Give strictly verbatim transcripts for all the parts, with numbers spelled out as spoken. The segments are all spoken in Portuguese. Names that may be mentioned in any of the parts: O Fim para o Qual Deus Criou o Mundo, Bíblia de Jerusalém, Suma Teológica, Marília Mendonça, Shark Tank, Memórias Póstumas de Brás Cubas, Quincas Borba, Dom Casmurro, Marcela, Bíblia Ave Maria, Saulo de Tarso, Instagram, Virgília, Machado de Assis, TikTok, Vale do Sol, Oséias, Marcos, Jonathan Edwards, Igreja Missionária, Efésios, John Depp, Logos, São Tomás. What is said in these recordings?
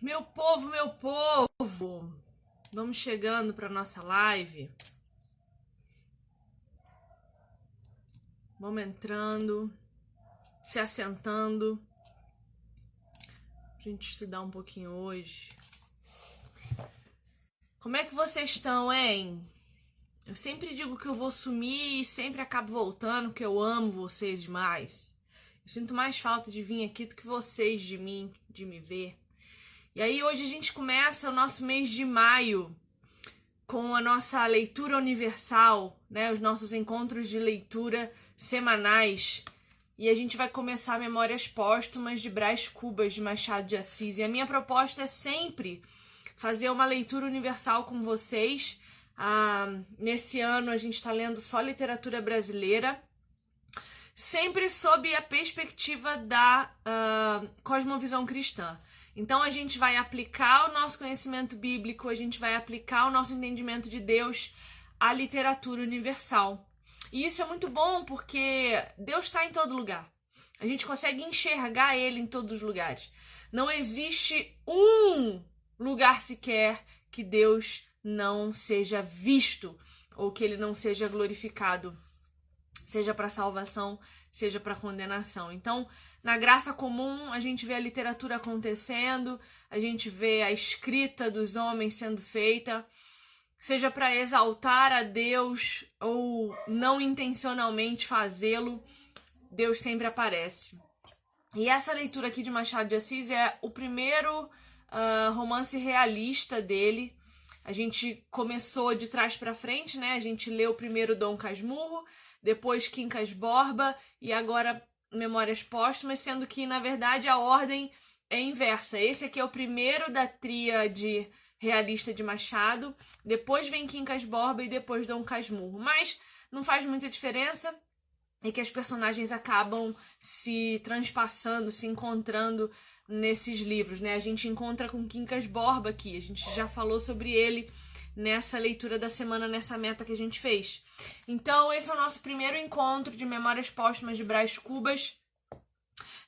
Meu povo, meu povo, vamos chegando para nossa live. Vamos entrando, se assentando, pra gente estudar um pouquinho hoje. Como é que vocês estão, hein? Eu sempre digo que eu vou sumir e sempre acabo voltando, que eu amo vocês demais. Eu sinto mais falta de vir aqui do que vocês de mim, de me ver. E aí hoje a gente começa o nosso mês de maio com a nossa leitura universal, né? Os nossos encontros de leitura semanais. E a gente vai começar Memórias Póstumas de Brás Cubas, de Machado de Assis. E a minha proposta é sempre fazer uma leitura universal com vocês. Ah, nesse ano a gente está lendo só literatura brasileira, sempre sob a perspectiva da uh, cosmovisão cristã. Então a gente vai aplicar o nosso conhecimento bíblico, a gente vai aplicar o nosso entendimento de Deus à literatura universal. E isso é muito bom porque Deus está em todo lugar. A gente consegue enxergar Ele em todos os lugares. Não existe um lugar sequer que Deus não seja visto ou que Ele não seja glorificado. Seja para salvação, seja para condenação. Então, na graça comum, a gente vê a literatura acontecendo, a gente vê a escrita dos homens sendo feita, seja para exaltar a Deus ou não intencionalmente fazê-lo, Deus sempre aparece. E essa leitura aqui de Machado de Assis é o primeiro uh, romance realista dele. A gente começou de trás para frente, né? A gente leu primeiro Dom Casmurro, depois Quincas Borba e agora Memórias Póstumas, sendo que, na verdade, a ordem é inversa. Esse aqui é o primeiro da tríade realista de Machado, depois vem Quincas Borba e depois Dom Casmurro. Mas não faz muita diferença, é que as personagens acabam se transpassando, se encontrando nesses livros, né? A gente encontra com Quincas Borba aqui, a gente já falou sobre ele nessa leitura da semana, nessa meta que a gente fez. Então, esse é o nosso primeiro encontro de Memórias Póstumas de Brás Cubas.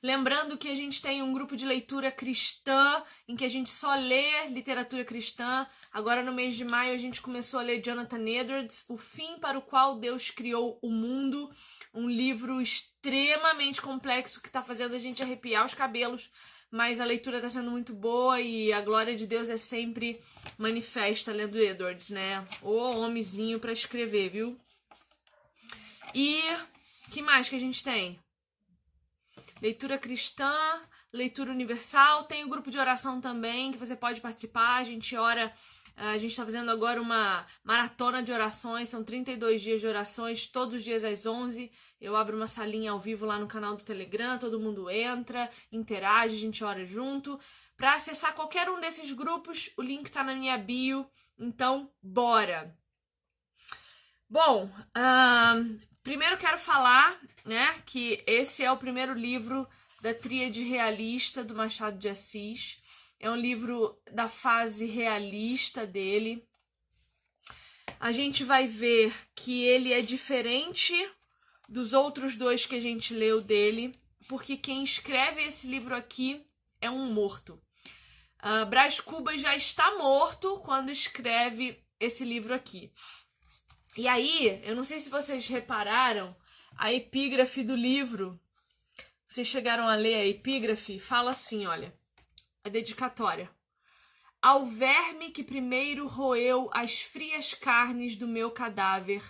Lembrando que a gente tem um grupo de leitura cristã, em que a gente só lê literatura cristã. Agora, no mês de maio, a gente começou a ler Jonathan Edwards, O Fim para o Qual Deus Criou o Mundo. Um livro extremamente complexo que está fazendo a gente arrepiar os cabelos. Mas a leitura está sendo muito boa e a glória de Deus é sempre manifesta lendo Edwards, né? O homenzinho para escrever, viu? E que mais que a gente tem? Leitura cristã, leitura universal. Tem o grupo de oração também, que você pode participar. A gente ora... A gente está fazendo agora uma maratona de orações, são trinta e dois dias de orações, todos os dias às onze. Eu abro uma salinha ao vivo lá no canal do Telegram, todo mundo entra, interage, a gente ora junto. Para acessar qualquer um desses grupos, o link está na minha bio, então bora! Bom, uh, primeiro quero falar, né, que esse é o primeiro livro da tríade realista do Machado de Assis. É um livro da fase realista dele. A gente vai ver que ele é diferente dos outros dois que a gente leu dele, porque quem escreve esse livro aqui é um morto. Uh, Brás Cubas já está morto quando escreve esse livro aqui. E aí, eu não sei se vocês repararam, a epígrafe do livro, vocês chegaram a ler a epígrafe? Fala assim, olha... A dedicatória. Ao verme que primeiro roeu as frias carnes do meu cadáver,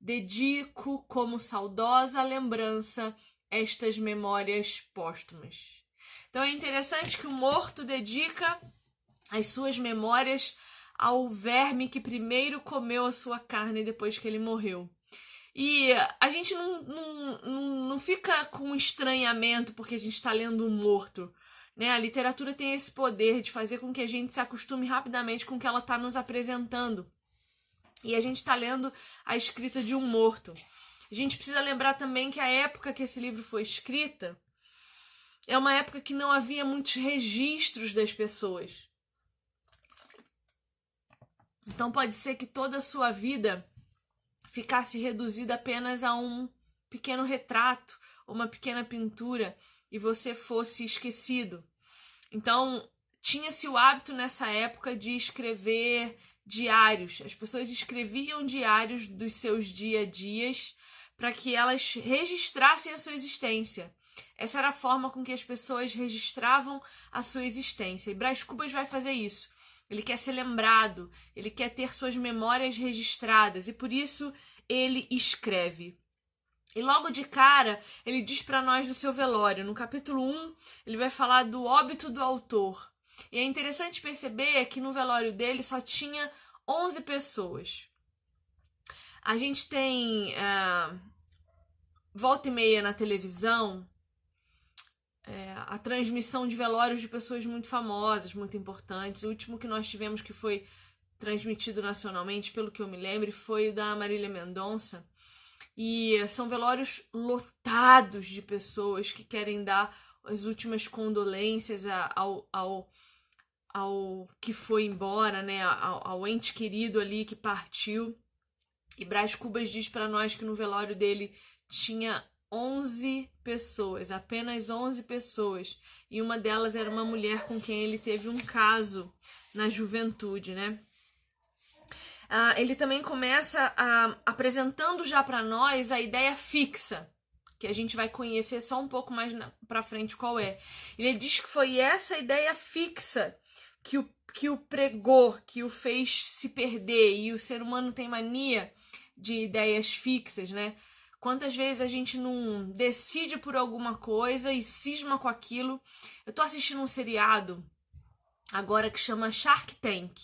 dedico como saudosa lembrança estas memórias póstumas. Então é interessante que o morto dedica as suas memórias ao verme que primeiro comeu a sua carne depois que ele morreu. E a gente não, não, não, não fica com estranhamento porque a gente está lendo um morto. Né? A literatura tem esse poder de fazer com que a gente se acostume rapidamente com o que ela está nos apresentando. E a gente está lendo a escrita de um morto. A gente precisa lembrar também que a época que esse livro foi escrita é uma época que não havia muitos registros das pessoas. Então pode ser que toda a sua vida ficasse reduzida apenas a um pequeno retrato, uma pequena pintura, e você fosse esquecido. Então, tinha-se o hábito nessa época de escrever diários. As pessoas escreviam diários dos seus dia-a-dias para que elas registrassem a sua existência. Essa era a forma com que as pessoas registravam a sua existência. E Brás Cubas vai fazer isso. Ele quer ser lembrado, ele quer ter suas memórias registradas e por isso ele escreve. E logo de cara, ele diz para nós do seu velório. No capítulo um, ele vai falar do óbito do autor. E é interessante perceber que no velório dele só tinha onze pessoas. A gente tem é, volta e meia na televisão é, a transmissão de velórios de pessoas muito famosas, muito importantes. O último que nós tivemos que foi transmitido nacionalmente, pelo que eu me lembro, foi o da Marília Mendonça. E são velórios lotados de pessoas que querem dar as últimas condolências ao, ao, ao que foi embora, né? ao, ao ente querido ali que partiu. E Brás Cubas diz para nós que no velório dele tinha onze pessoas, apenas onze pessoas. E uma delas era uma mulher com quem ele teve um caso na juventude, né? Uh, ele também começa uh, apresentando já para nós a ideia fixa, que a gente vai conhecer só um pouco mais para frente qual é. Ele diz que foi essa ideia fixa que o, que o pregou, que o fez se perder. E o ser humano tem mania de ideias fixas, né? Quantas vezes a gente não decide por alguma coisa e cisma com aquilo. Eu tô assistindo um seriado agora que chama Shark Tank,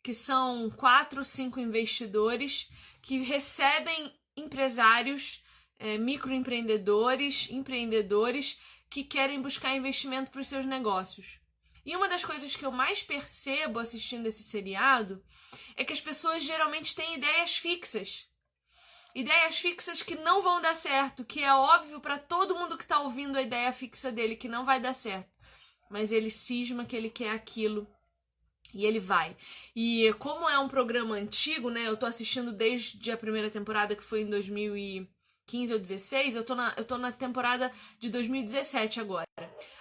que são quatro ou cinco investidores que recebem empresários, é, microempreendedores, empreendedores que querem buscar investimento para os seus negócios. E uma das coisas que eu mais percebo assistindo esse seriado é que as pessoas geralmente têm ideias fixas. Ideias fixas que não vão dar certo, que é óbvio para todo mundo que está ouvindo a ideia fixa dele, que não vai dar certo. Mas ele cisma que ele quer aquilo. E ele vai. E como é um programa antigo, né? Eu tô assistindo desde a primeira temporada, que foi em dois mil e quinze ou dois mil e dezesseis. Eu tô na, eu tô na temporada de dois mil e dezessete agora.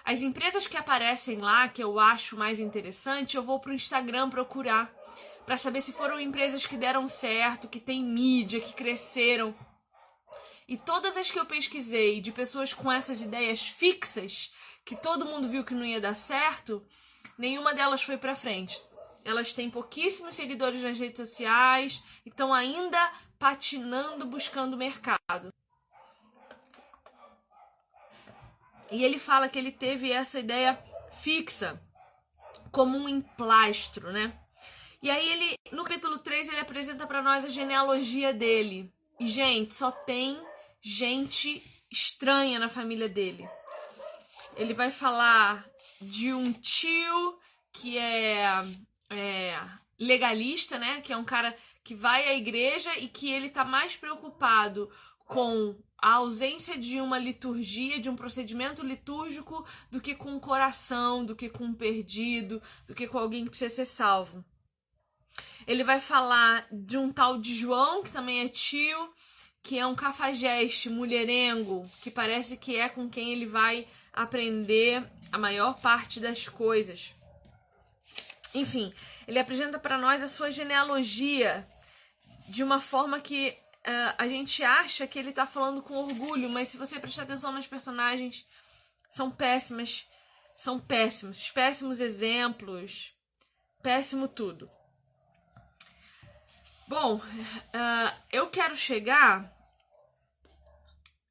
As empresas que aparecem lá, que eu acho mais interessante, eu vou pro Instagram procurar pra saber se foram empresas que deram certo, que tem mídia, que cresceram. E todas as que eu pesquisei de pessoas com essas ideias fixas, que todo mundo viu que não ia dar certo, nenhuma delas foi pra frente. Elas têm pouquíssimos seguidores nas redes sociais e estão ainda patinando, buscando mercado. E ele fala que ele teve essa ideia fixa, como um emplastro, né? E aí ele, no capítulo três, ele apresenta pra nós a genealogia dele. E, gente, só tem gente estranha na família dele. Ele vai falar de um tio que é, é legalista, né? Que é um cara que vai à igreja e que ele tá mais preocupado com a ausência de uma liturgia, de um procedimento litúrgico, do que com o coração, do que com o perdido, do que com alguém que precisa ser salvo. Ele vai falar de um tal de João, que também é tio, que é um cafajeste, mulherengo, que parece que é com quem ele vai aprender a maior parte das coisas. Enfim, ele apresenta para nós a sua genealogia de uma forma que uh, a gente acha que ele tá falando com orgulho, mas se você prestar atenção nas personagens, são péssimas, são péssimos, péssimos exemplos, péssimo tudo. Bom, uh, eu quero chegar...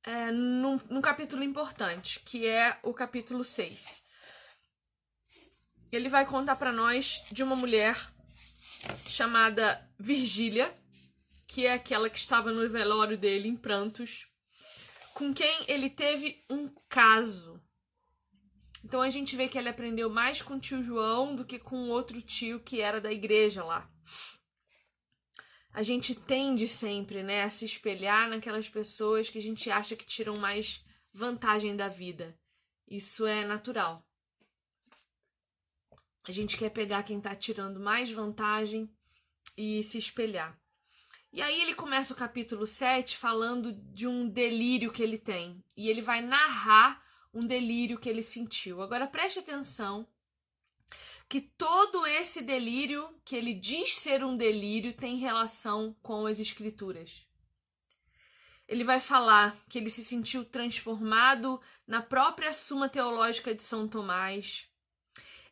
É, num, num capítulo importante, que é o capítulo seis. Ele vai contar para nós de uma mulher chamada Virgília, que é aquela que estava no velório dele em prantos, com quem ele teve um caso. Então a gente vê que ele aprendeu mais com o tio João do que com outro tio que era da igreja lá. A gente tende sempre, né, a se espelhar naquelas pessoas que a gente acha que tiram mais vantagem da vida. Isso é natural. A gente quer pegar quem tá tirando mais vantagem e se espelhar. E aí ele começa o capítulo sete falando de um delírio que ele tem. E ele vai narrar um delírio que ele sentiu. Agora preste atenção que todo esse delírio, que ele diz ser um delírio, tem relação com as escrituras. Ele vai falar que ele se sentiu transformado na própria Suma Teológica de São Tomás.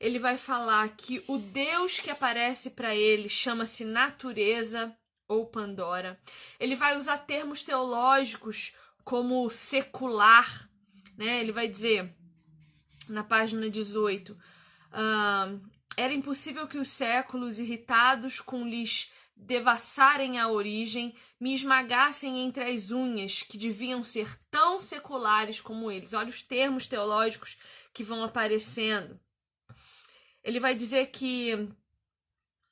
Ele vai falar que o Deus que aparece para ele chama-se natureza ou Pandora. Ele vai usar termos teológicos como secular, né? Ele vai dizer, na página dezoito, uh, era impossível que os séculos, irritados com lhes devassarem a origem, me esmagassem entre as unhas, que deviam ser tão seculares como eles. Olha os termos teológicos que vão aparecendo. Ele vai dizer que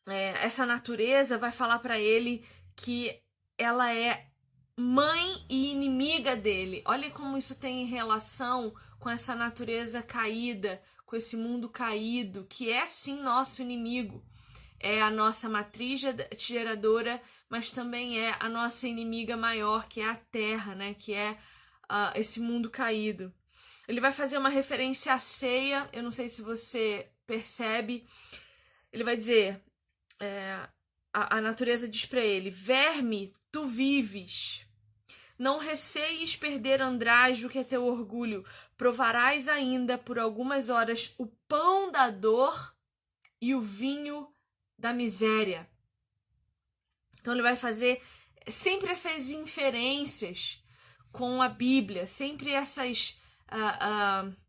é, essa natureza vai falar para ele que ela é mãe e inimiga dele. Olha como isso tem relação com essa natureza caída, com esse mundo caído, que é sim nosso inimigo. É a nossa matriz geradora, mas também é a nossa inimiga maior, que é a Terra, né? Que é uh, esse mundo caído. Ele vai fazer uma referência à ceia, eu não sei se você percebe, ele vai dizer, é, a, a natureza diz para ele, verme, tu vives, não receies perder andrajo que é teu orgulho, provarás ainda por algumas horas o pão da dor e o vinho da miséria. Então ele vai fazer sempre essas inferências com a Bíblia, sempre essas... Uh, uh,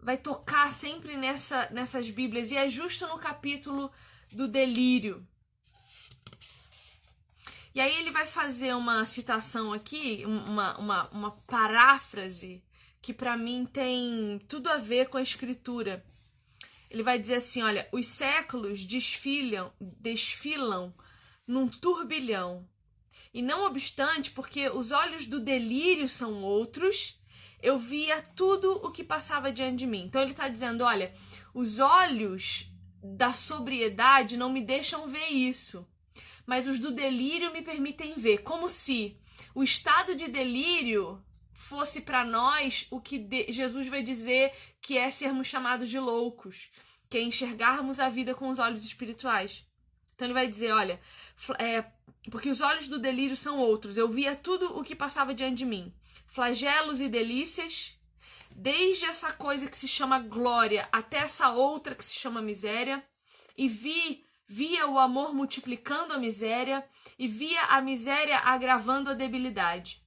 vai tocar sempre nessa, nessas Bíblias, e é justo no capítulo do delírio. E aí ele vai fazer uma citação aqui, uma, uma, uma paráfrase, que para mim tem tudo a ver com a Escritura. Ele vai dizer assim, olha, os séculos desfilam, desfilam num turbilhão, e não obstante, porque os olhos do delírio são outros, eu via tudo o que passava diante de mim. Então ele está dizendo, olha, os olhos da sobriedade não me deixam ver isso, mas os do delírio me permitem ver, como se o estado de delírio fosse para nós o que de- Jesus vai dizer que é sermos chamados de loucos, que é enxergarmos a vida com os olhos espirituais. Então ele vai dizer, olha, é, porque os olhos do delírio são outros, eu via tudo o que passava diante de mim, flagelos e delícias, desde essa coisa que se chama glória até essa outra que se chama miséria, e vi, via o amor multiplicando a miséria, e via a miséria agravando a debilidade.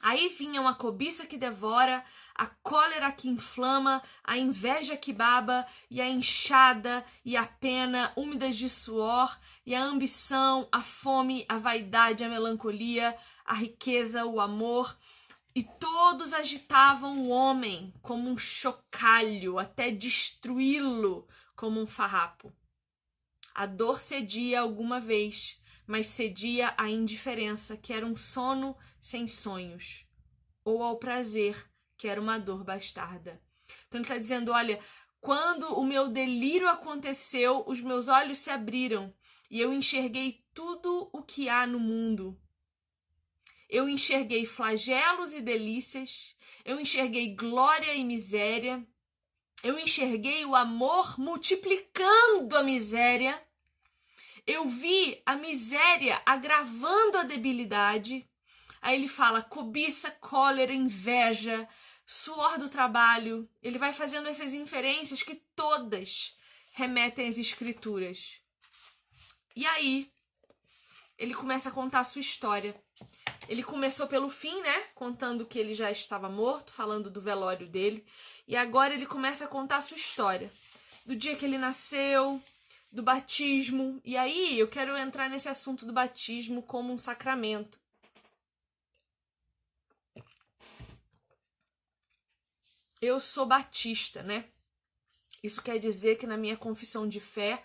Aí vinham a cobiça que devora, a cólera que inflama, a inveja que baba, e a enxada e a pena úmidas de suor, e a ambição, a fome, a vaidade, a melancolia, a riqueza, o amor, e todos agitavam o homem como um chocalho, até destruí-lo como um farrapo. A dor cedia alguma vez, mas cedia à indiferença, que era um sono sem sonhos, ou ao prazer, que era uma dor bastarda. Então ele está dizendo, olha, quando o meu delírio aconteceu, os meus olhos se abriram, e eu enxerguei tudo o que há no mundo. Eu enxerguei flagelos e delícias, eu enxerguei glória e miséria, eu enxerguei o amor multiplicando a miséria, eu vi a miséria agravando a debilidade. Aí ele fala cobiça, cólera, inveja, suor do trabalho. Ele vai fazendo essas inferências que todas remetem às Escrituras. E aí ele começa a contar a sua história. Ele começou pelo fim, né? Contando que ele já estava morto, falando do velório dele. E agora ele começa a contar a sua história. Do dia que ele nasceu, do batismo. E aí eu quero entrar nesse assunto do batismo como um sacramento. Eu sou batista, né? Isso quer dizer que na minha confissão de fé,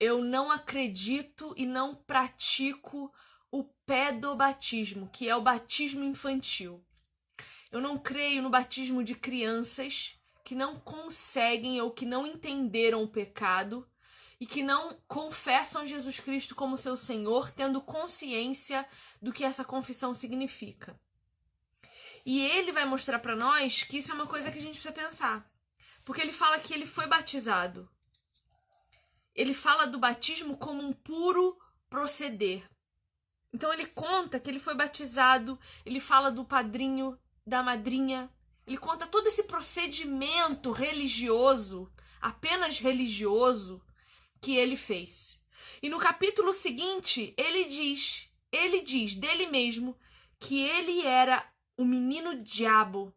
eu não acredito e não pratico o pedobatismo, que é o batismo infantil. Eu não creio no batismo de crianças que não conseguem ou que não entenderam o pecado e que não confessam Jesus Cristo como seu Senhor, tendo consciência do que essa confissão significa. E ele vai mostrar para nós que isso é uma coisa que a gente precisa pensar. Porque ele fala que ele foi batizado. ele fala do batismo como um puro proceder. Então ele conta que ele foi batizado, ele fala do padrinho, da madrinha, ele conta todo esse procedimento religioso, apenas religioso, que ele fez. E no capítulo seguinte, ele diz, ele diz dele mesmo, que ele era o menino diabo.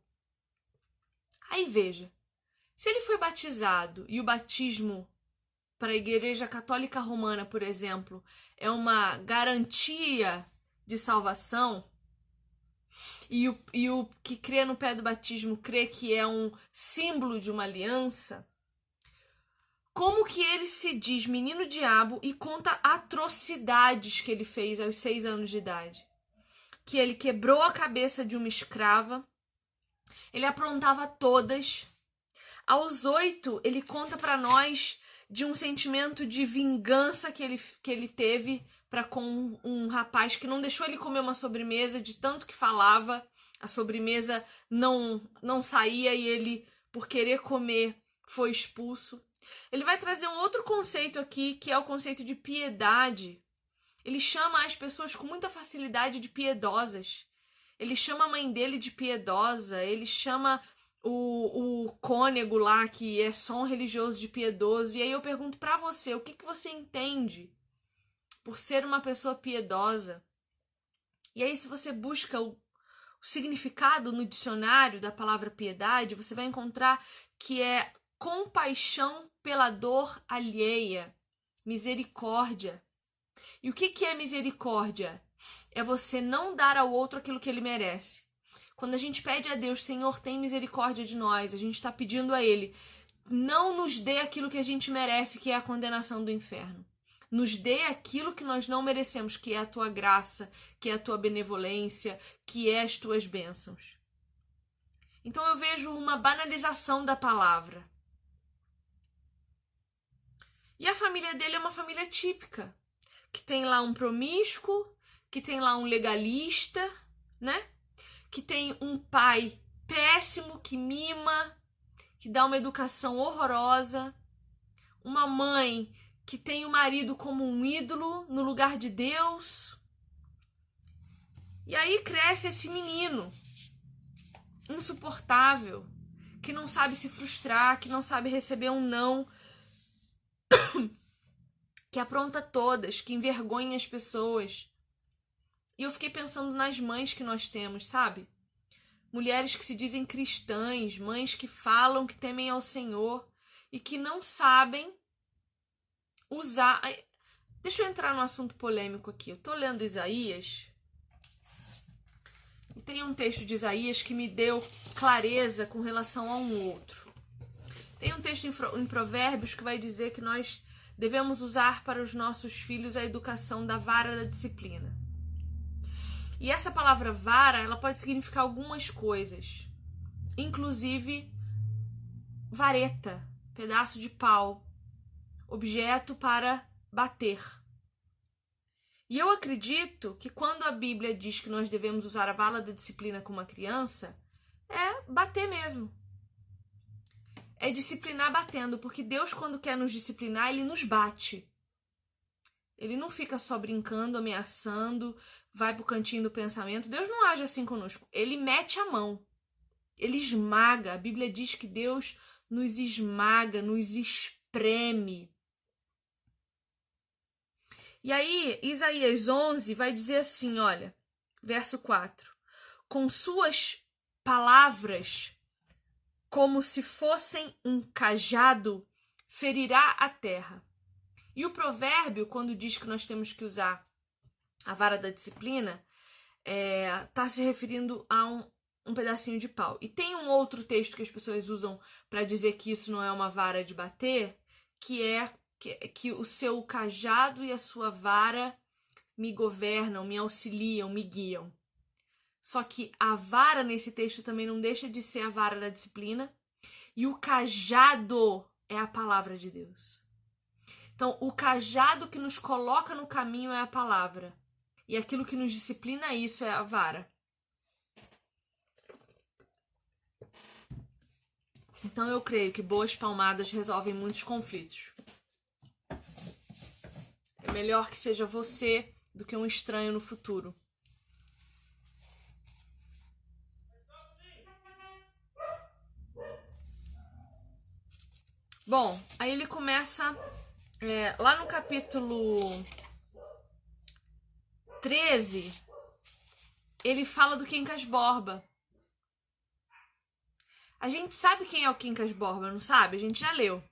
Aí veja, se ele foi batizado e o batismo para a Igreja Católica Romana, por exemplo, é uma garantia de salvação, e o, e o que crê no pé do batismo crê que é um símbolo de uma aliança, como que ele se diz menino diabo e conta atrocidades que ele fez aos seis anos de idade? Que ele quebrou a cabeça de uma escrava, ele aprontava todas. Aos oito, ele conta para nós de um sentimento de vingança que ele, que ele teve para com um, um rapaz que não deixou ele comer uma sobremesa de tanto que falava. A sobremesa não, não saía e ele, por querer comer, foi expulso. Ele vai trazer um outro conceito aqui, que é o conceito de piedade. Ele chama as pessoas com muita facilidade de piedosas. Ele chama a mãe dele de piedosa, ele chama o, o cônego lá, que é só um religioso, de piedoso. E aí eu pergunto pra você, o que, que você entende por ser uma pessoa piedosa? E aí se você busca o, o significado no dicionário da palavra piedade, você vai encontrar que é compaixão pela dor alheia, misericórdia. E o que, que é misericórdia? É você não dar ao outro aquilo que ele merece. Quando a gente pede a Deus, Senhor, tem misericórdia de nós, a gente está pedindo a Ele, não nos dê aquilo que a gente merece, que é a condenação do inferno. Nos dê aquilo que nós não merecemos, que é a tua graça, que é a tua benevolência, que é as tuas bênçãos. Então eu vejo uma banalização da palavra. E a família dele é uma família típica, que tem lá um promíscuo, que tem lá um legalista, né? Que tem um pai péssimo, que mima, que dá uma educação horrorosa, uma mãe que tem o marido como um ídolo no lugar de Deus. E aí cresce esse menino insuportável, que não sabe se frustrar, que não sabe receber um não, que apronta todas, que envergonha as pessoas. E eu fiquei pensando nas mães que nós temos, sabe? Mulheres que se dizem cristãs, mães que falam que temem ao Senhor e que não sabem usar... Deixa eu entrar num assunto polêmico aqui. Eu tô lendo Isaías e tem um texto de Isaías que me deu clareza com relação a um outro. Tem um texto em Provérbios que vai dizer que nós devemos usar para os nossos filhos a educação da vara da disciplina. E essa palavra vara, ela pode significar algumas coisas. Inclusive, vareta, pedaço de pau, objeto para bater. E eu acredito que quando a Bíblia diz que nós devemos usar a vara da disciplina com uma criança, é bater mesmo. É disciplinar batendo, porque Deus, quando quer nos disciplinar, Ele nos bate. Ele não fica só brincando, ameaçando, vai pro cantinho do pensamento. Deus não age assim conosco. Ele mete a mão. Ele esmaga. A Bíblia diz que Deus nos esmaga, nos espreme. E aí, Isaías onze vai dizer assim, olha, verso quatro. Com suas palavras, como se fossem um cajado, ferirá a terra. E o provérbio, quando diz que nós temos que usar a vara da disciplina, está é, se referindo a um, um pedacinho de pau. E tem um outro texto que as pessoas usam para dizer que isso não é uma vara de bater, que é que, que o seu cajado e a sua vara me governam, me auxiliam, me guiam. Só que a vara nesse texto também não deixa de ser a vara da disciplina. E o cajado é a palavra de Deus. Então, o cajado que nos coloca no caminho é a palavra. E aquilo que nos disciplina isso é a vara. Então, eu creio que boas palmadas resolvem muitos conflitos. Melhor que seja você do que um estranho no futuro. Bom, aí ele começa é, lá no capítulo treze, ele fala do Quincas Borba. A gente sabe quem é o Quincas Borba, não sabe? A gente já leu.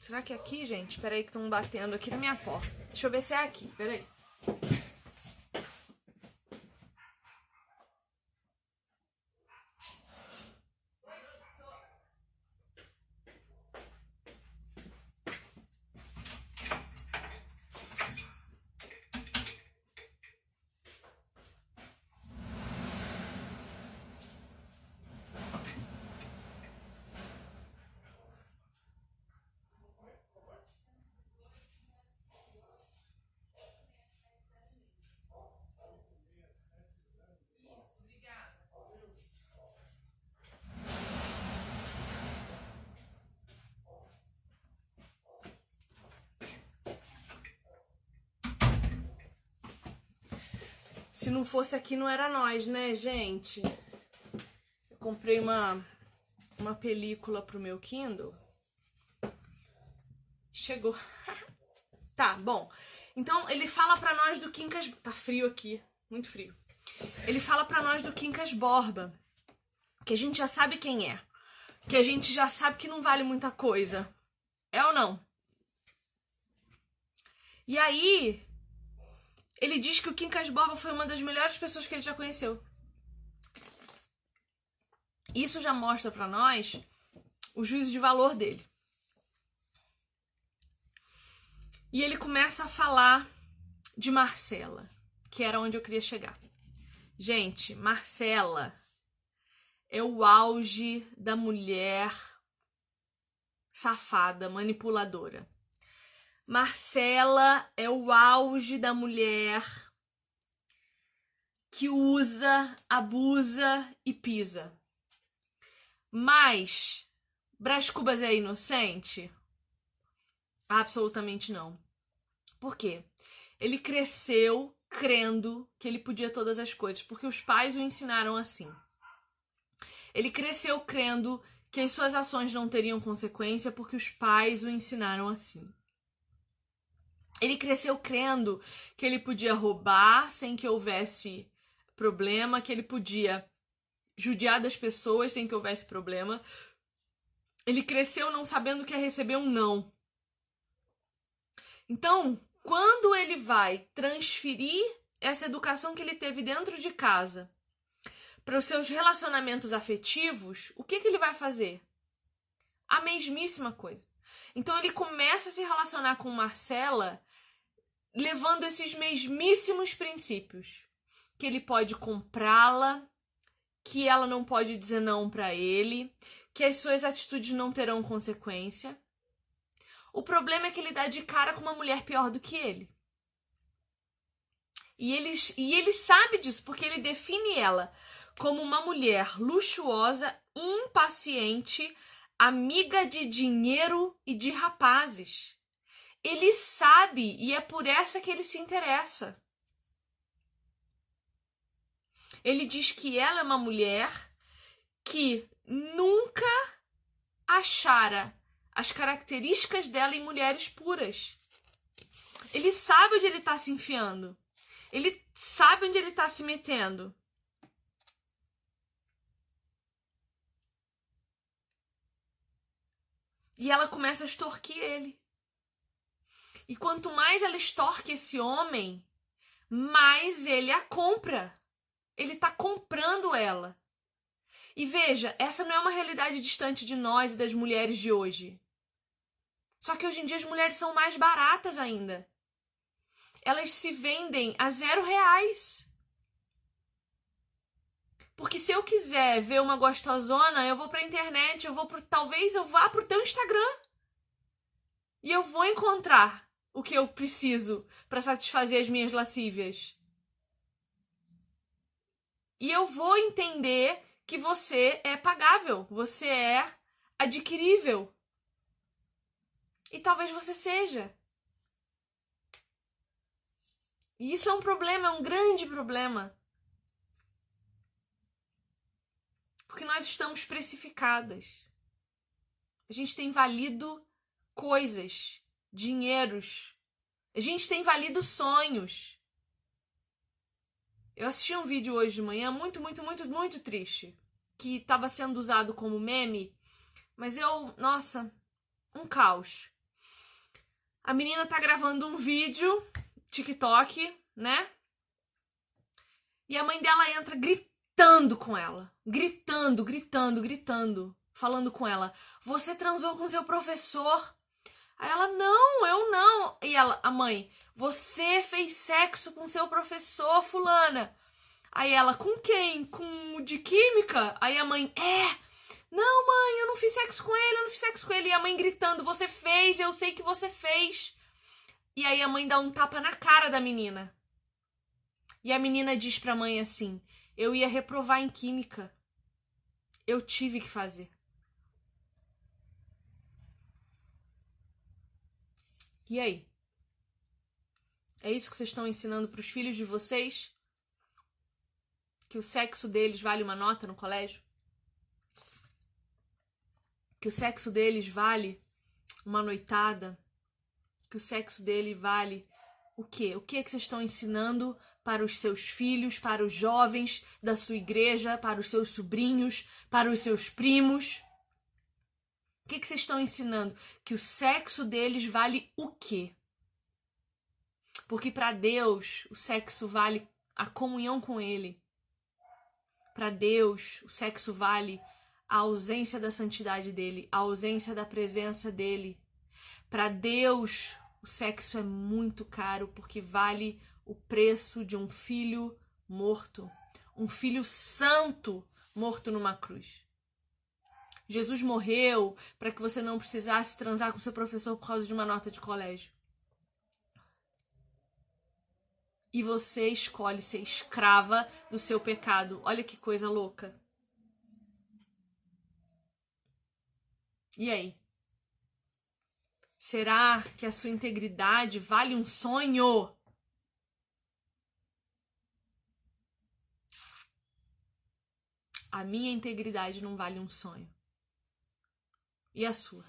Será que é aqui, gente? Espera aí que estão batendo aqui na minha porta. Deixa eu ver se é aqui, espera aí. Se não fosse aqui, não era nós, né, gente? Eu comprei uma, uma película pro meu Kindle. Chegou. Tá, bom. Então, ele fala pra nós do Quincas... Tá frio aqui, muito frio. Ele fala pra nós do Quincas Borba, que a gente já sabe quem é. Que a gente já sabe que não vale muita coisa. É ou não? E aí... ele diz que o Quincas Borba foi uma das melhores pessoas que ele já conheceu. Isso já mostra pra nós o juízo de valor dele. E ele começa a falar de Marcela, que era onde eu queria chegar. Gente, Marcela é o auge da mulher safada, manipuladora. Marcela é o auge da mulher que usa, abusa e pisa. Mas Brás Cubas é inocente? Absolutamente não. Por quê? Ele cresceu crendo que ele podia todas as coisas, porque os pais o ensinaram assim. Ele cresceu crendo que as suas ações não teriam consequência, porque os pais o ensinaram assim. Ele cresceu crendo que ele podia roubar sem que houvesse problema, que ele podia judiar das pessoas sem que houvesse problema. Ele cresceu não sabendo que ia receber um não. Então, quando ele vai transferir essa educação que ele teve dentro de casa para os seus relacionamentos afetivos, o que, que ele vai fazer? A mesmíssima coisa. Então, ele começa a se relacionar com Marcela levando esses mesmíssimos princípios, que ele pode comprá-la, que ela não pode dizer não pra ele, que as suas atitudes não terão consequência. O problema é que ele dá de cara com uma mulher pior do que ele. E ele, e ele sabe disso, porque ele define ela como uma mulher luxuosa, impaciente, amiga de dinheiro e de rapazes. Ele sabe e é por essa que ele se interessa. Ele diz que ela é uma mulher que nunca achara as características dela em mulheres puras. Ele sabe onde ele está se enfiando. Ele sabe onde ele está se metendo. E ela começa a extorquir ele. E quanto mais ela extorque esse homem, mais ele a compra. Ele tá comprando ela. E veja, essa não é uma realidade distante de nós e das mulheres de hoje. Só que hoje em dia as mulheres são mais baratas ainda. Elas se vendem a zero reais. Porque se eu quiser ver uma gostosona, eu vou pra internet, eu vou pro, talvez eu vá pro teu Instagram. E eu vou encontrar o que eu preciso pra satisfazer as minhas lascívias. E eu vou entender que você é pagável, você é adquirível. E talvez você seja. E isso é um problema, é um grande problema. Porque nós estamos precificadas. A gente tem valido coisas, dinheiros. A gente tem valido sonhos. Eu assisti um vídeo hoje de manhã muito, muito, muito, muito triste. Que estava sendo usado como meme. Mas eu, nossa, um caos. A menina tá gravando um vídeo, TikTok, né? E a mãe dela entra gritando com ela. Gritando, gritando, gritando. Falando com ela. Você transou com seu professor? Aí ela, não, eu não. E ela, a mãe, você fez sexo com seu professor, fulana. Aí ela, com quem? Com o de química? Aí a mãe, é. Não, mãe, eu não fiz sexo com ele, eu não fiz sexo com ele. E a mãe gritando, você fez, eu sei que você fez. E aí a mãe dá um tapa na cara da menina. E a menina diz pra mãe assim, eu ia reprovar em química. Eu tive que fazer. E aí? É isso que vocês estão ensinando pros filhos de vocês? Que o sexo deles vale uma nota no colégio? Que o sexo deles vale uma noitada? Que o sexo dele vale o quê? O que é que vocês estão ensinando para os seus filhos, para os jovens da sua igreja, para os seus sobrinhos, para os seus primos? O que, que vocês estão ensinando? Que o sexo deles vale o quê? Porque para Deus o sexo vale a comunhão com Ele. Para Deus o sexo vale a ausência da santidade dEle, a ausência da presença dEle. Para Deus o sexo é muito caro porque vale o preço de um filho morto. Um filho santo morto numa cruz. Jesus morreu para que você não precisasse transar com seu professor por causa de uma nota de colégio. E você escolhe ser escrava do seu pecado. Olha que coisa louca. E aí? Será que a sua integridade vale um sonho? A minha integridade não vale um sonho. E a sua?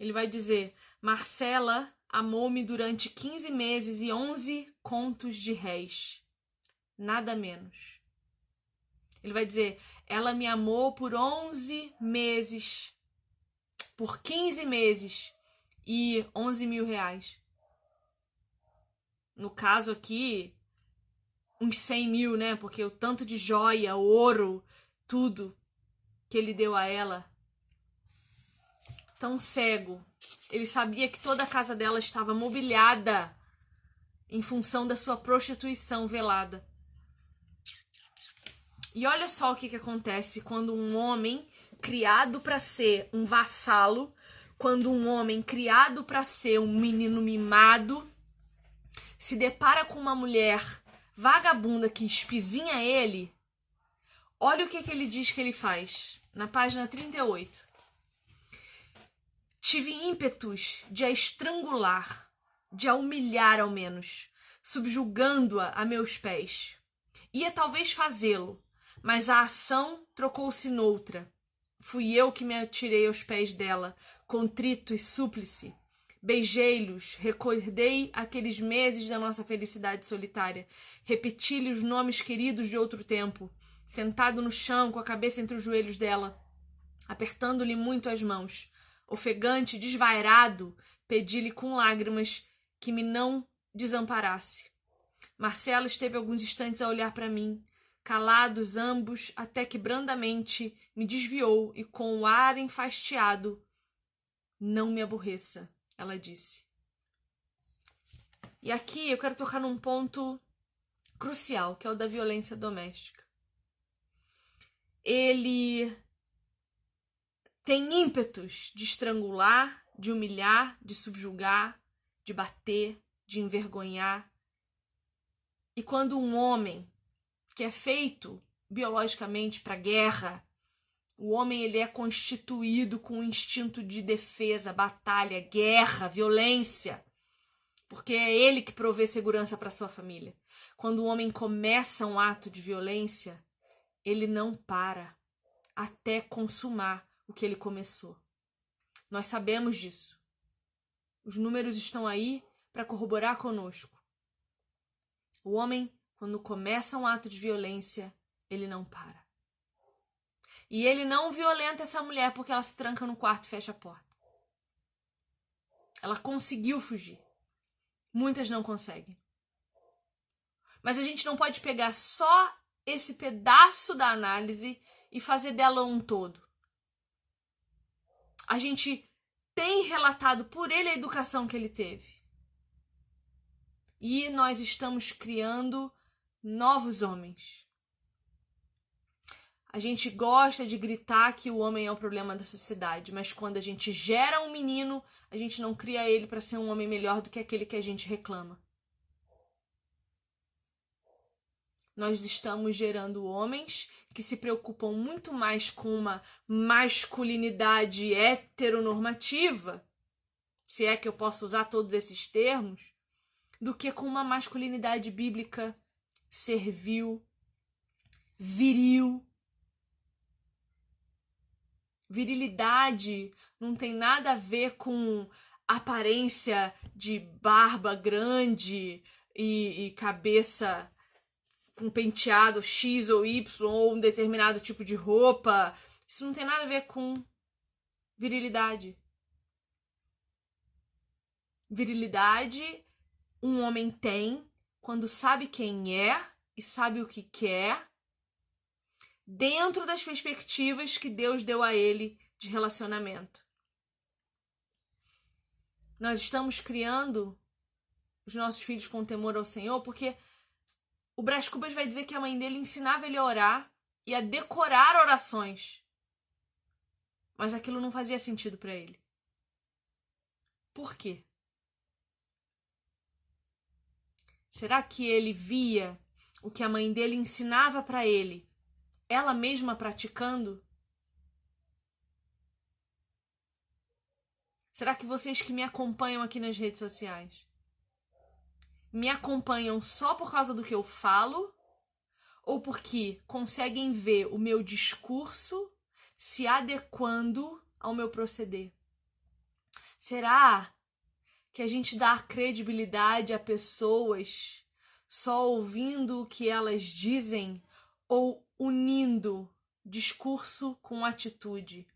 Ele vai dizer, Marcela amou-me durante quinze meses e onze contos de réis. Nada menos. Ele vai dizer, ela me amou por onze meses, por quinze meses e onze mil reais. No caso aqui, uns cem mil, né? Porque o tanto de joia, ouro, tudo que ele deu a ela. Tão cego. Ele sabia que toda a casa dela estava mobiliada em função da sua prostituição velada. E olha só o que, que acontece quando um homem criado para ser um vassalo, quando um homem criado para ser um menino mimado, se depara com uma mulher vagabunda que espizinha ele. Olha o que, que ele diz que ele faz, na página trinta e oito. Tive ímpetos de a estrangular, de a humilhar ao menos, subjugando-a a meus pés. Ia talvez fazê-lo, mas a ação trocou-se noutra. Fui eu que me atirei aos pés dela, contrito e súplice. Beijei-los, recordei aqueles meses da nossa felicidade solitária. Repeti-lhe os nomes queridos de outro tempo. Sentado no chão, com a cabeça entre os joelhos dela, apertando-lhe muito as mãos. Ofegante, desvairado, pedi-lhe com lágrimas que me não desamparasse. Marcelo esteve alguns instantes a olhar para mim, calados ambos, até que brandamente me desviou e com o ar enfastiado, não me aborreça, ela disse. E aqui eu quero tocar num ponto crucial, que é o da violência doméstica. Ele tem ímpetos de estrangular, de humilhar, de subjugar, de bater, de envergonhar. E quando um homem que é feito biologicamente para guerra, O homem ele é constituído com um instinto de defesa, batalha, guerra, violência, porque é ele que provê segurança para sua família. Quando o homem começa um ato de violência, ele não para até consumar o que ele começou. Nós sabemos disso. Os números estão aí para corroborar conosco. O homem, quando começa um ato de violência, ele não para. E ele não violenta essa mulher porque ela se tranca no quarto e fecha a porta. Ela conseguiu fugir. Muitas não conseguem. Mas a gente não pode pegar só esse pedaço da análise e fazer dela um todo. A gente tem relatado por ele a educação que ele teve. E nós estamos criando novos homens. A gente gosta de gritar que o homem é o problema da sociedade, mas quando a gente gera um menino, a gente não cria ele para ser um homem melhor do que aquele que a gente reclama. Nós estamos gerando homens que se preocupam muito mais com uma masculinidade heteronormativa, se é que eu posso usar todos esses termos, do que com uma masculinidade bíblica, servil, viril. Virilidade não tem nada a ver com aparência de barba grande e, e cabeça com penteado X ou Y ou um determinado tipo de roupa. Isso não tem nada a ver com virilidade. Virilidade um homem tem quando sabe quem é e sabe o que quer, dentro das perspectivas que Deus deu a ele de relacionamento. Nós estamos criando os nossos filhos com temor ao Senhor, porque o Brás Cubas vai dizer que a mãe dele ensinava ele a orar e a decorar orações. Mas aquilo não fazia sentido para ele. Por quê? Será que ele via o que a mãe dele ensinava para ele, ela mesma praticando? Será que vocês que me acompanham aqui nas redes sociais me acompanham só por causa do que eu falo? Ou porque conseguem ver o meu discurso se adequando ao meu proceder? Será que a gente dá credibilidade a pessoas só ouvindo o que elas dizem ou unindo discurso com atitude?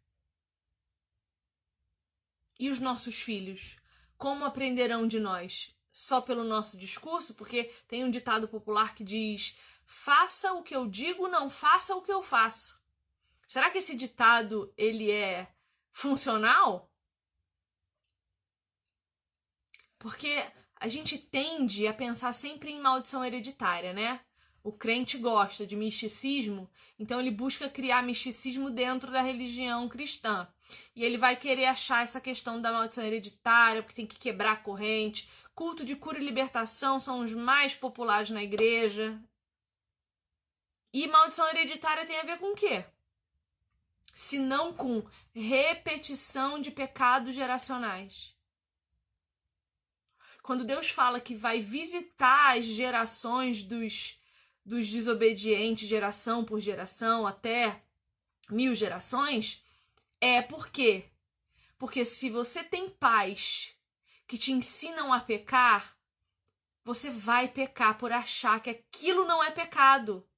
E os nossos filhos, como aprenderão de nós? Só pelo nosso discurso? Porque tem um ditado popular que diz: faça o que eu digo, não faça o que eu faço. Será que esse ditado ele é funcional? Porque a gente tende a pensar sempre em maldição hereditária, né? O crente gosta de misticismo, então ele busca criar misticismo dentro da religião cristã. E ele vai querer achar essa questão da maldição hereditária, porque tem que quebrar a corrente. Culto de cura e libertação são os mais populares na igreja. E maldição hereditária tem a ver com o quê? Se não com repetição de pecados geracionais. Quando Deus fala que vai visitar as gerações dos... dos desobedientes, geração por geração, até mil gerações, é por quê? Porque se você tem pais que te ensinam a pecar, você vai pecar por achar que aquilo não é pecado.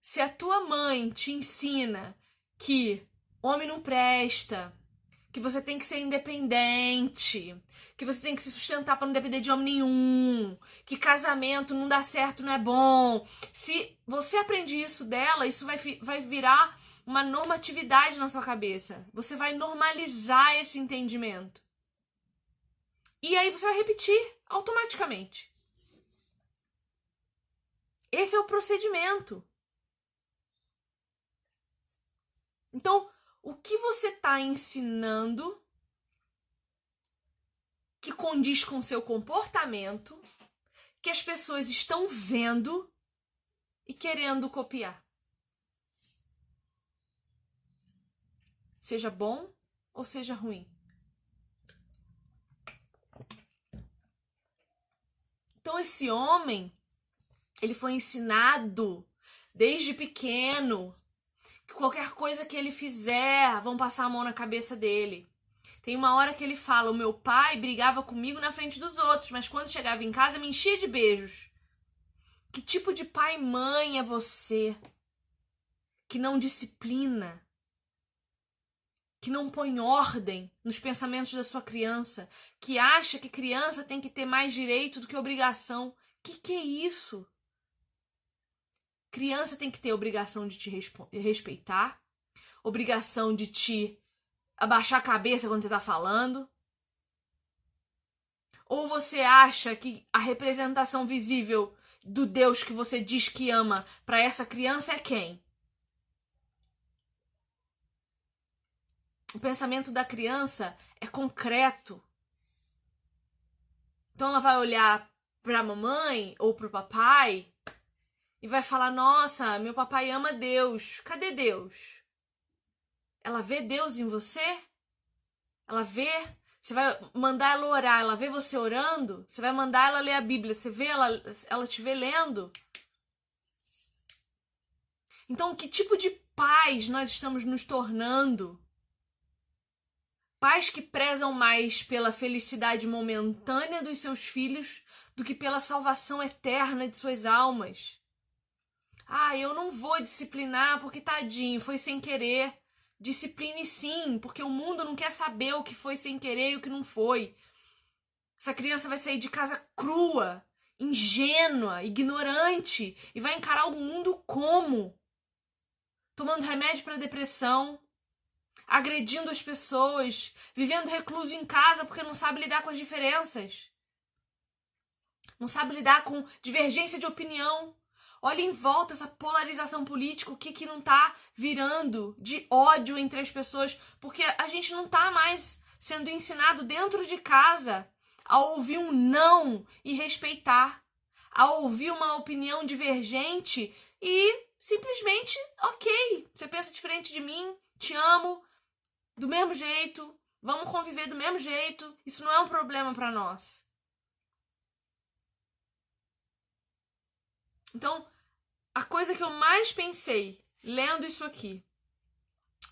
Se a tua mãe te ensina que homem não presta, que você tem que ser independente, que você tem que se sustentar para não depender de homem nenhum, que casamento não dá certo, não é bom. Se você aprende isso dela, isso vai, vai virar uma normatividade na sua cabeça. Você vai normalizar esse entendimento. E aí você vai repetir automaticamente. Esse é o procedimento. Então, o que você está ensinando que condiz com o seu comportamento, que as pessoas estão vendo e querendo copiar? seja bom ou seja ruim. Então esse homem, ele foi ensinado desde pequeno que qualquer coisa que ele fizer, vão passar a mão na cabeça dele. Tem uma hora que ele fala, o meu pai brigava comigo na frente dos outros, mas quando chegava em casa me enchia de beijos. Que tipo de pai e mãe é você? Que não disciplina, que não põe ordem nos pensamentos da sua criança, que acha que criança tem que ter mais direito do que obrigação. Que que é isso? Criança tem que ter obrigação de te respeitar, obrigação de te abaixar a cabeça quando você tá falando. Ou você acha que a representação visível do Deus que você diz que ama para essa criança é quem? O pensamento da criança é concreto. Então ela vai olhar para a mamãe ou para o papai e vai falar, nossa, meu papai ama Deus. Cadê Deus? Ela vê Deus em você? Ela vê? Você vai mandar ela orar, ela vê você orando? Você vai mandar ela ler a Bíblia, você vê ela, ela te vê lendo? Então, que tipo de pais nós estamos nos tornando? Pais que prezam mais pela felicidade momentânea dos seus filhos do que pela salvação eterna de suas almas. Ah, eu não vou disciplinar porque tadinho, foi sem querer. Discipline sim, porque o mundo não quer saber o que foi sem querer e o que não foi. Essa criança vai sair de casa crua, ingênua, ignorante e vai encarar o mundo como? Tomando remédio para depressão, agredindo as pessoas, vivendo recluso em casa porque não sabe lidar com as diferenças. Não sabe lidar com divergência de opinião. Olha em volta essa polarização política, o que que não tá virando de ódio entre as pessoas, porque a gente não tá mais sendo ensinado dentro de casa a ouvir um não e respeitar, a ouvir uma opinião divergente e simplesmente, ok, você pensa diferente de mim, te amo, do mesmo jeito, vamos conviver do mesmo jeito, isso não é um problema para nós. Então, a coisa que eu mais pensei lendo isso aqui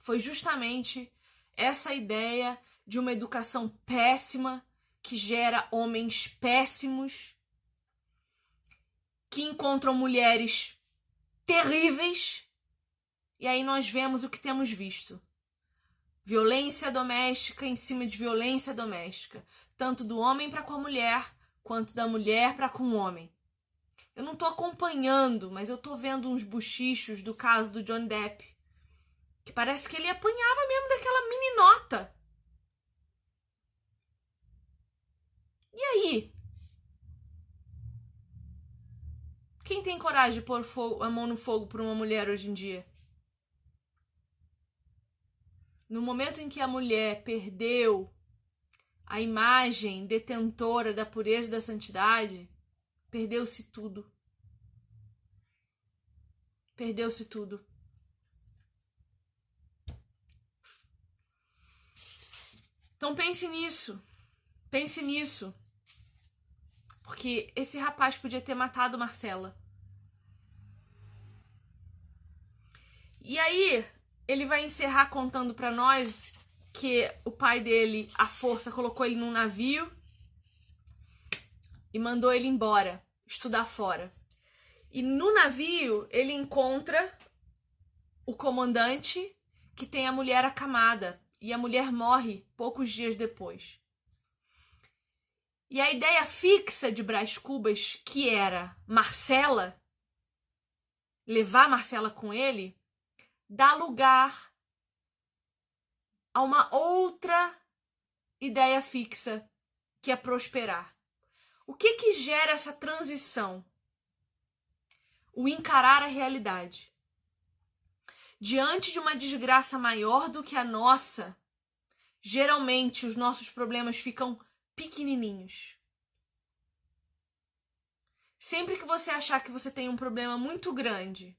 foi justamente essa ideia de uma educação péssima que gera homens péssimos, que encontram mulheres terríveis, e aí nós vemos o que temos visto. Violência doméstica em cima de violência doméstica, tanto do homem para com a mulher, quanto da mulher para com o homem. Eu não tô acompanhando, mas eu tô vendo uns bochichos do caso do John Depp, que parece que ele apanhava mesmo daquela meninota. E aí? Quem tem coragem de pôr fogo, a mão no fogo por uma mulher hoje em dia? No momento em que a mulher perdeu a imagem detentora da pureza e da santidade, perdeu-se tudo. Perdeu-se tudo. Então pense nisso. Pense nisso. Porque esse rapaz podia ter matado Marcela. E aí, ele vai encerrar contando pra nós que o pai dele, à força, colocou ele num navio e mandou ele embora, estudar fora. E no navio, ele encontra o comandante que tem a mulher acamada. E a mulher morre poucos dias depois. E a ideia fixa de Brás Cubas, que era Marcela, levar Marcela com ele, dá lugar a uma outra ideia fixa, que é prosperar. O que que gera essa transição? O encarar a realidade. Diante de uma desgraça maior do que a nossa, geralmente os nossos problemas ficam pequenininhos. Sempre que você achar que você tem um problema muito grande,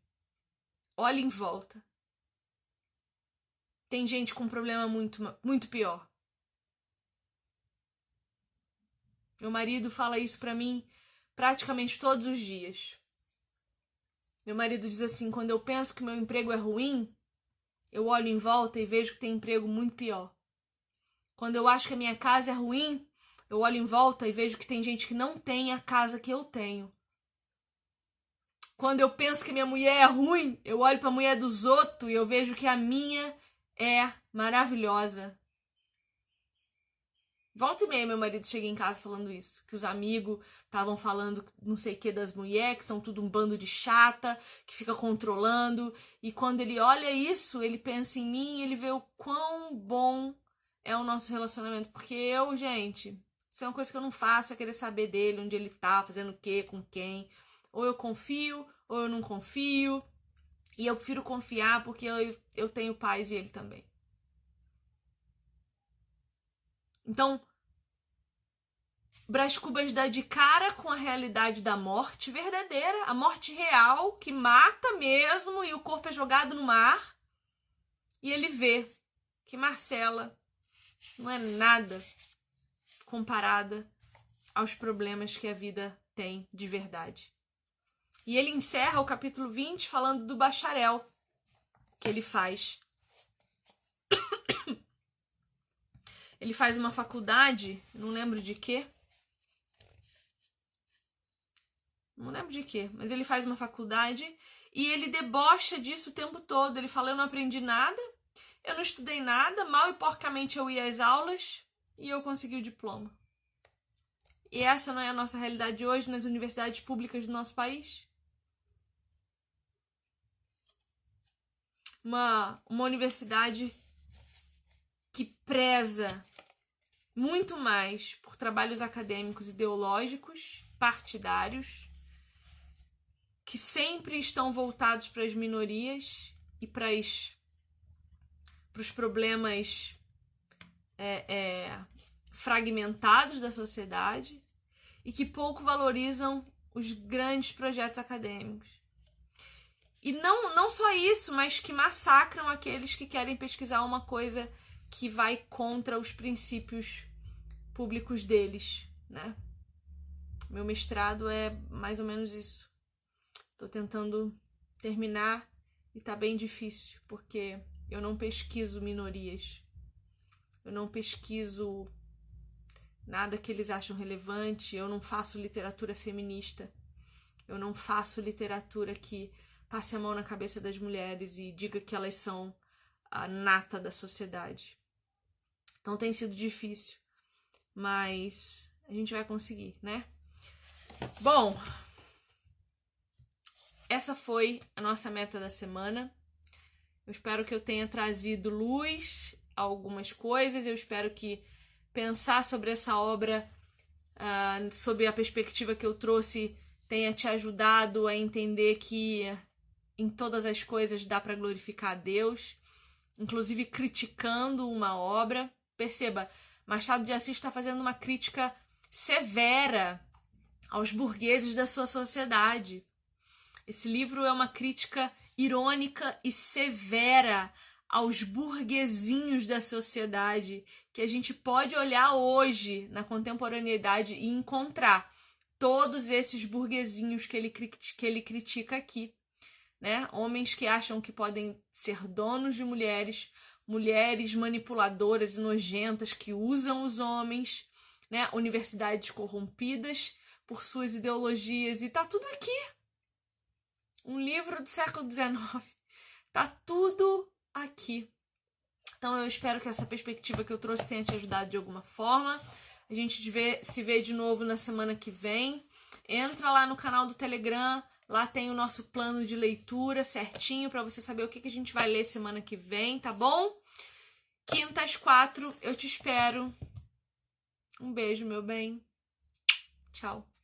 olhe em volta. Tem gente com um problema muito, muito pior. Meu marido fala isso pra mim praticamente todos os dias. Meu marido diz assim, quando eu penso que meu emprego é ruim, eu olho em volta e vejo que tem emprego muito pior. Quando eu acho que a minha casa é ruim, eu olho em volta e vejo que tem gente que não tem a casa que eu tenho. Quando eu penso que minha mulher é ruim, eu olho para a mulher dos outros e eu vejo que a minha é maravilhosa. Volta e meia, meu marido chega em casa falando isso. Que os amigos estavam falando não sei o que das mulheres, que são tudo um bando de chata, que fica controlando. E quando ele olha isso, ele pensa em mim e ele vê o quão bom é o nosso relacionamento. Porque eu, gente, isso é uma coisa que eu não faço, é querer saber dele, onde ele tá, fazendo o quê, com quem. Ou eu confio, ou eu não confio. E eu prefiro confiar porque eu, eu tenho paz e ele também. Então, Brás Cubas dá de cara com a realidade da morte verdadeira, a morte real, que mata mesmo, e o corpo é jogado no mar. E ele vê que Marcela não é nada comparada aos problemas que a vida tem de verdade. E ele encerra o capítulo vinte falando do bacharel que ele faz. Ele faz uma faculdade, não lembro de quê. Não lembro de quê, mas ele faz uma faculdade e ele debocha disso o tempo todo. Ele fala, eu não aprendi nada, eu não estudei nada, mal e porcamente eu ia às aulas e eu consegui o diploma. E essa não é a nossa realidade hoje nas universidades públicas do nosso país? Uma, uma universidade que preza muito mais por trabalhos acadêmicos ideológicos, partidários, que sempre estão voltados para as minorias e para, as, para os problemas é, é, fragmentados da sociedade e que pouco valorizam os grandes projetos acadêmicos. E não, não só isso, mas que massacram aqueles que querem pesquisar uma coisa que vai contra os princípios públicos deles, né? Meu mestrado é mais ou menos isso. Tô tentando terminar e tá bem difícil, porque eu não pesquiso minorias. Eu não pesquiso nada que eles acham relevante, eu não faço literatura feminista. Eu não faço literatura que passe a mão na cabeça das mulheres e diga que elas são a nata da sociedade. Então tem sido difícil, mas a gente vai conseguir, né? Bom, essa foi a nossa meta da semana. Eu espero que eu tenha trazido luz a algumas coisas. Eu espero que pensar sobre essa obra, uh, sob a perspectiva que eu trouxe, tenha te ajudado a entender que em todas as coisas dá para glorificar a Deus, inclusive criticando uma obra. Perceba, Machado de Assis está fazendo uma crítica severa aos burgueses da sua sociedade. Esse livro é uma crítica irônica e severa aos burguesinhos da sociedade, que a gente pode olhar hoje na contemporaneidade e encontrar todos esses burguesinhos que ele, que ele critica aqui. Né? Homens que acham que podem ser donos de mulheres, mulheres manipuladoras e nojentas que usam os homens, né? Universidades corrompidas por suas ideologias, e tá tudo aqui. Um livro do século dezenove, tá tudo aqui. Então eu espero que essa perspectiva que eu trouxe tenha te ajudado de alguma forma. A gente se vê de novo na semana que vem. Entra lá no canal do Telegram. Lá tem o nosso plano de leitura certinho para você saber o que, que a gente vai ler semana que vem, tá bom? Quinta às quatro, eu te espero. Um beijo, meu bem. Tchau.